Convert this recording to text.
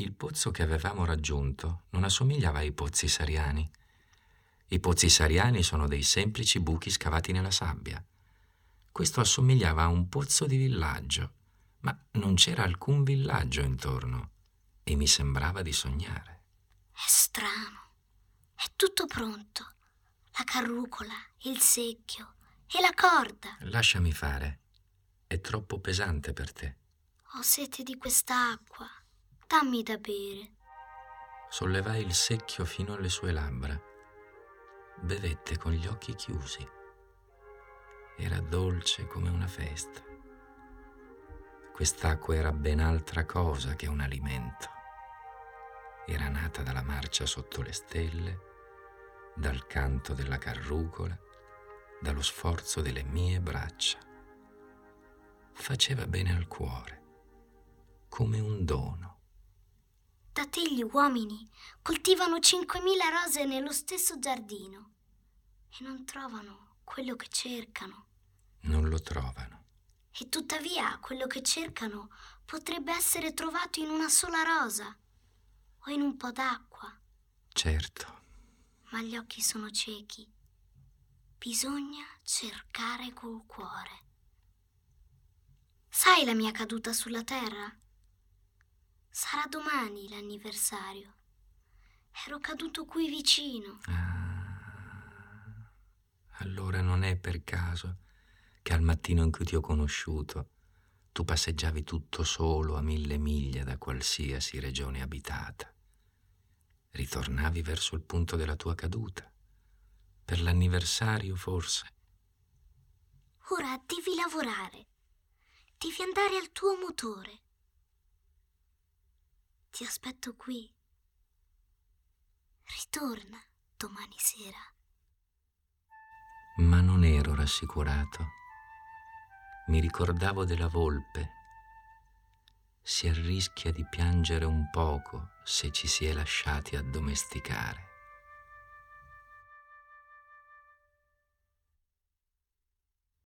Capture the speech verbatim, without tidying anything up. Il pozzo che avevamo raggiunto non assomigliava ai pozzi sariani. I pozzi sariani sono dei semplici buchi scavati nella sabbia. Questo assomigliava a un pozzo di villaggio, ma non c'era alcun villaggio intorno e mi sembrava di sognare. È strano. È tutto pronto. La carrucola, il secchio e la corda. Lasciami fare. È troppo pesante per te. Ho sete di quest'acqua. Dammi da bere. Sollevai il secchio fino alle sue labbra. Bevette con gli occhi chiusi. Era dolce come una festa. Quest'acqua era ben altra cosa che un alimento. Era nata dalla marcia sotto le stelle, dal canto della carrucola, dallo sforzo delle mie braccia. Faceva bene al cuore, come un dono. Da te gli uomini coltivano cinquemila rose nello stesso giardino e non trovano quello che cercano. Non lo trovano. E tuttavia quello che cercano potrebbe essere trovato in una sola rosa o in un po' d'acqua. Certo. Ma gli occhi sono ciechi. Bisogna cercare col cuore. Sai la mia caduta sulla terra? Sarà domani l'anniversario. Ero caduto qui vicino. Ah, allora non è per caso che al mattino in cui ti ho conosciuto tu passeggiavi tutto solo a mille miglia da qualsiasi regione abitata. Ritornavi verso il punto della tua caduta. Per l'anniversario, forse. Ora devi lavorare. Devi andare al tuo motore. Ti aspetto qui. Ritorna domani sera. Ma non ero rassicurato. Mi ricordavo della volpe. Si arrischia di piangere un poco se ci si è lasciati addomesticare.